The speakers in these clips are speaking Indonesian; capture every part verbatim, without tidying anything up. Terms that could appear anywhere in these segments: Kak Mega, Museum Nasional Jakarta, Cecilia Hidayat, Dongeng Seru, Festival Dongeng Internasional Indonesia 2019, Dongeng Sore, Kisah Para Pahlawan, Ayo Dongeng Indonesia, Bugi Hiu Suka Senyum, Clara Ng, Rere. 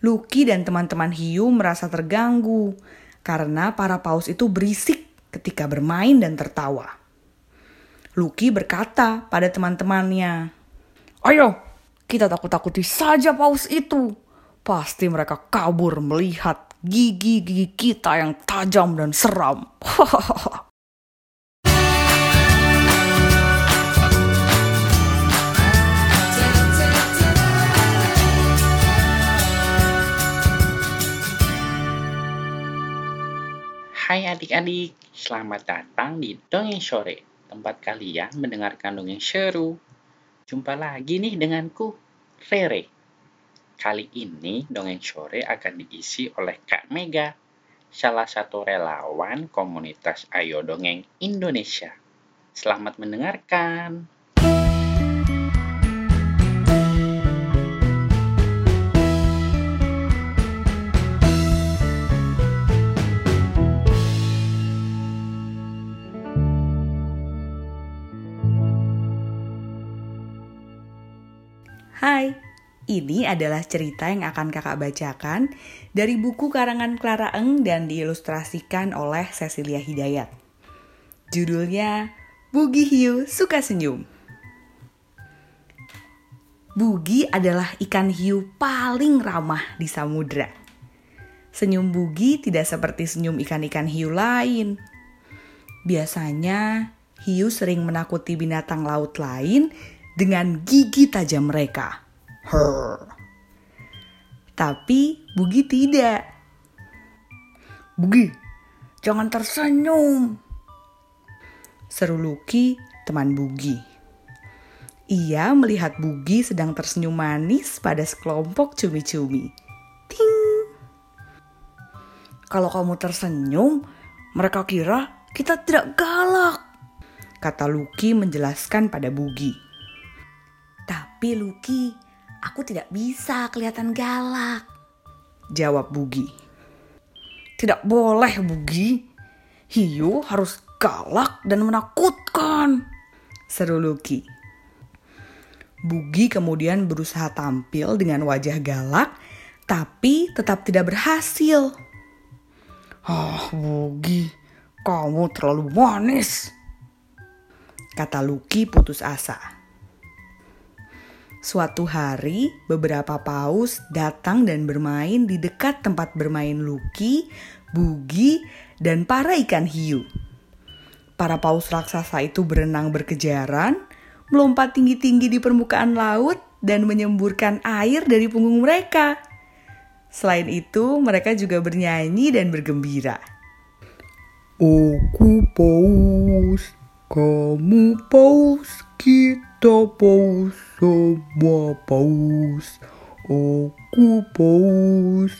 Lucky dan teman-teman hiu merasa terganggu karena para paus itu berisik ketika bermain dan tertawa. Lucky berkata pada teman-temannya, "Ayo, kita takut-takuti saja paus itu. Pasti mereka kabur melihat gigi-gigi kita yang tajam dan seram." Hai adik-adik, selamat datang di Dongeng Sore, tempat kalian mendengarkan dongeng seru. Jumpa lagi nih denganku, Rere. Kali ini Dongeng Sore akan diisi oleh Kak Mega, salah satu relawan komunitas Ayo Dongeng Indonesia. Selamat mendengarkan. Hai, ini adalah cerita yang akan kakak bacakan dari buku karangan Clara Ng dan diilustrasikan oleh Cecilia Hidayat. Judulnya Bugi Hiu Suka Senyum. Bugi adalah ikan hiu paling ramah di samudra. Senyum Bugi tidak seperti senyum ikan-ikan hiu lain. Biasanya hiu sering menakuti binatang laut lain dengan gigi tajam mereka. Her. Tapi Bugi tidak. "Bugi, jangan tersenyum," seru Lucky, teman Bugi. Ia melihat Bugi sedang tersenyum manis pada sekelompok cumi-cumi. Ting. "Kalau kamu tersenyum, mereka kira kita tidak galak," kata Lucky menjelaskan pada Bugi. "Tapi Lucky, aku tidak bisa kelihatan galak," jawab Bugi. "Tidak boleh Bugi, hiu harus galak dan menakutkan," seru Lucky. Bugi kemudian berusaha tampil dengan wajah galak, tapi tetap tidak berhasil. "Ah Bugi, kamu terlalu manis," kata Lucky putus asa. Suatu hari, beberapa paus datang dan bermain di dekat tempat bermain Lucky, Bugi, dan para ikan hiu. Para paus raksasa itu berenang berkejaran, melompat tinggi-tinggi di permukaan laut, dan menyemburkan air dari punggung mereka. Selain itu, mereka juga bernyanyi dan bergembira. "Aku paus, kamu paus, kita paus, semua paus. Aku paus,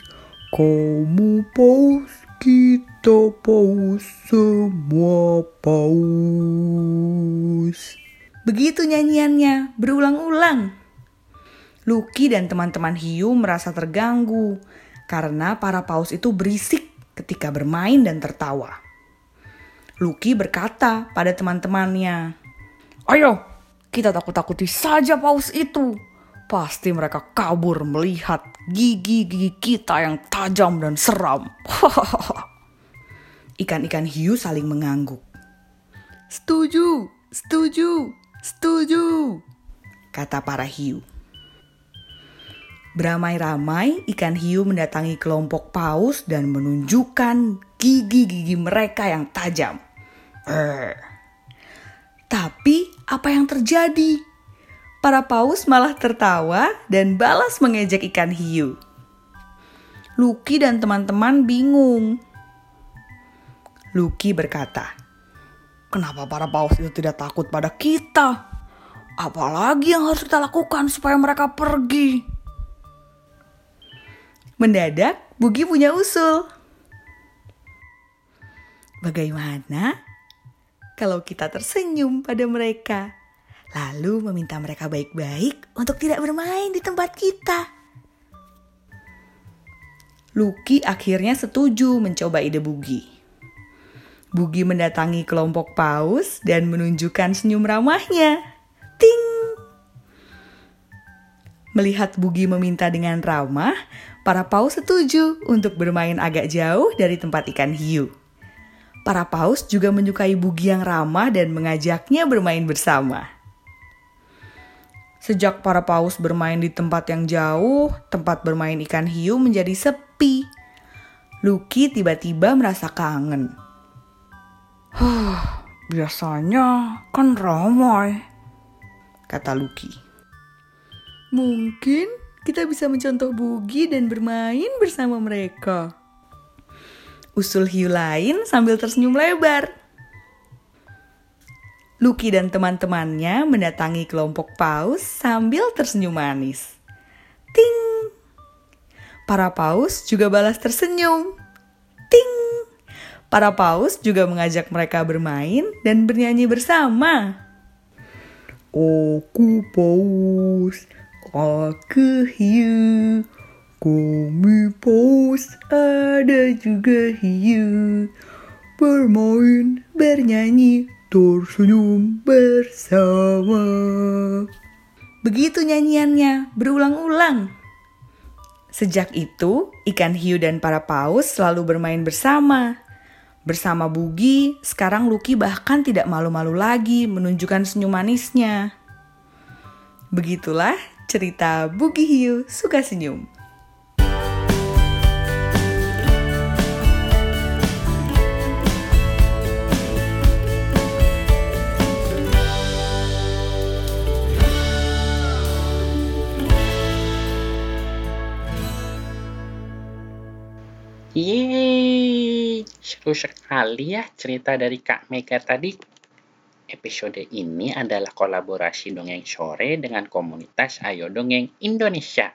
kamu paus, kita paus, semua paus." Begitu nyanyiannya berulang-ulang. Lucky dan teman-teman hiu merasa terganggu karena para paus itu berisik ketika bermain dan tertawa. Lucky berkata pada teman-temannya, "Ayo, kita takut-takuti saja paus itu. Pasti mereka kabur melihat gigi-gigi kita yang tajam dan seram." Ikan-ikan hiu saling mengangguk. "Setuju, setuju, setuju," kata para hiu. Beramai-ramai ikan hiu mendatangi kelompok paus dan menunjukkan gigi-gigi mereka yang tajam. Er. Tapi apa yang terjadi? Para paus malah tertawa dan balas mengejek ikan hiu. Lucky dan teman-teman bingung. Lucky berkata, "Kenapa para paus itu tidak takut pada kita? Apalagi yang harus kita lakukan supaya mereka pergi?" Mendadak, Bugi punya usul. "Bagaimana kalau kita tersenyum pada mereka, lalu meminta mereka baik-baik untuk tidak bermain di tempat kita?" Lucky akhirnya setuju mencoba ide Bugi. Bugi mendatangi kelompok paus dan menunjukkan senyum ramahnya. Ting! Melihat Bugi meminta dengan ramah, para paus setuju untuk bermain agak jauh dari tempat ikan hiu. Para paus juga menyukai Bugi yang ramah dan mengajaknya bermain bersama. Sejak para paus bermain di tempat yang jauh, tempat bermain ikan hiu menjadi sepi. Lucky tiba-tiba merasa kangen. Huh. Biasanya kan ramai, kata Lucky. Mungkin kita bisa mencontoh Bugi dan bermain bersama mereka, usul hiu lain sambil tersenyum lebar. Lucky dan teman-temannya mendatangi kelompok paus sambil tersenyum manis. Ting! Para paus juga balas tersenyum. Ting! Para paus juga mengajak mereka bermain dan bernyanyi bersama. Aku paus, aku hiu, kami paus ada juga hiu. Bermain, bernyanyi, tersenyum bersama. Begitu nyanyiannya berulang-ulang. Sejak itu, ikan hiu dan para paus selalu bermain bersama. Bersama Bugi, sekarang Lucky bahkan tidak malu-malu lagi menunjukkan senyum manisnya. Begitulah cerita Bugi Hiu Suka Senyum. Yeay, seru sekali ya cerita dari Kak Mega tadi. Episode ini adalah kolaborasi Dongeng Sore dengan komunitas Ayo Dongeng Indonesia.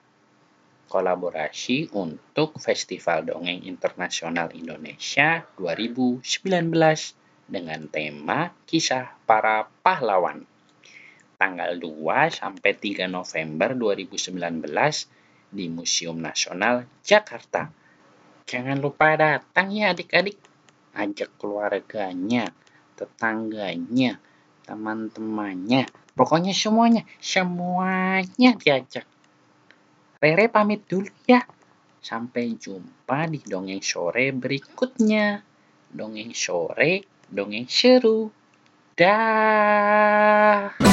Kolaborasi untuk Festival Dongeng Internasional Indonesia dua ribu sembilan belas dengan tema Kisah Para Pahlawan. Tanggal dua sampai tiga November dua ribu sembilan belas di Museum Nasional Jakarta. Jangan lupa datang ya adik-adik. Ajak keluarganya, tetangganya, teman-temannya. Pokoknya semuanya, semuanya diajak. Rere pamit dulu ya. Sampai jumpa di Dongeng Sore berikutnya. Dongeng Sore, Dongeng Seru. Dah.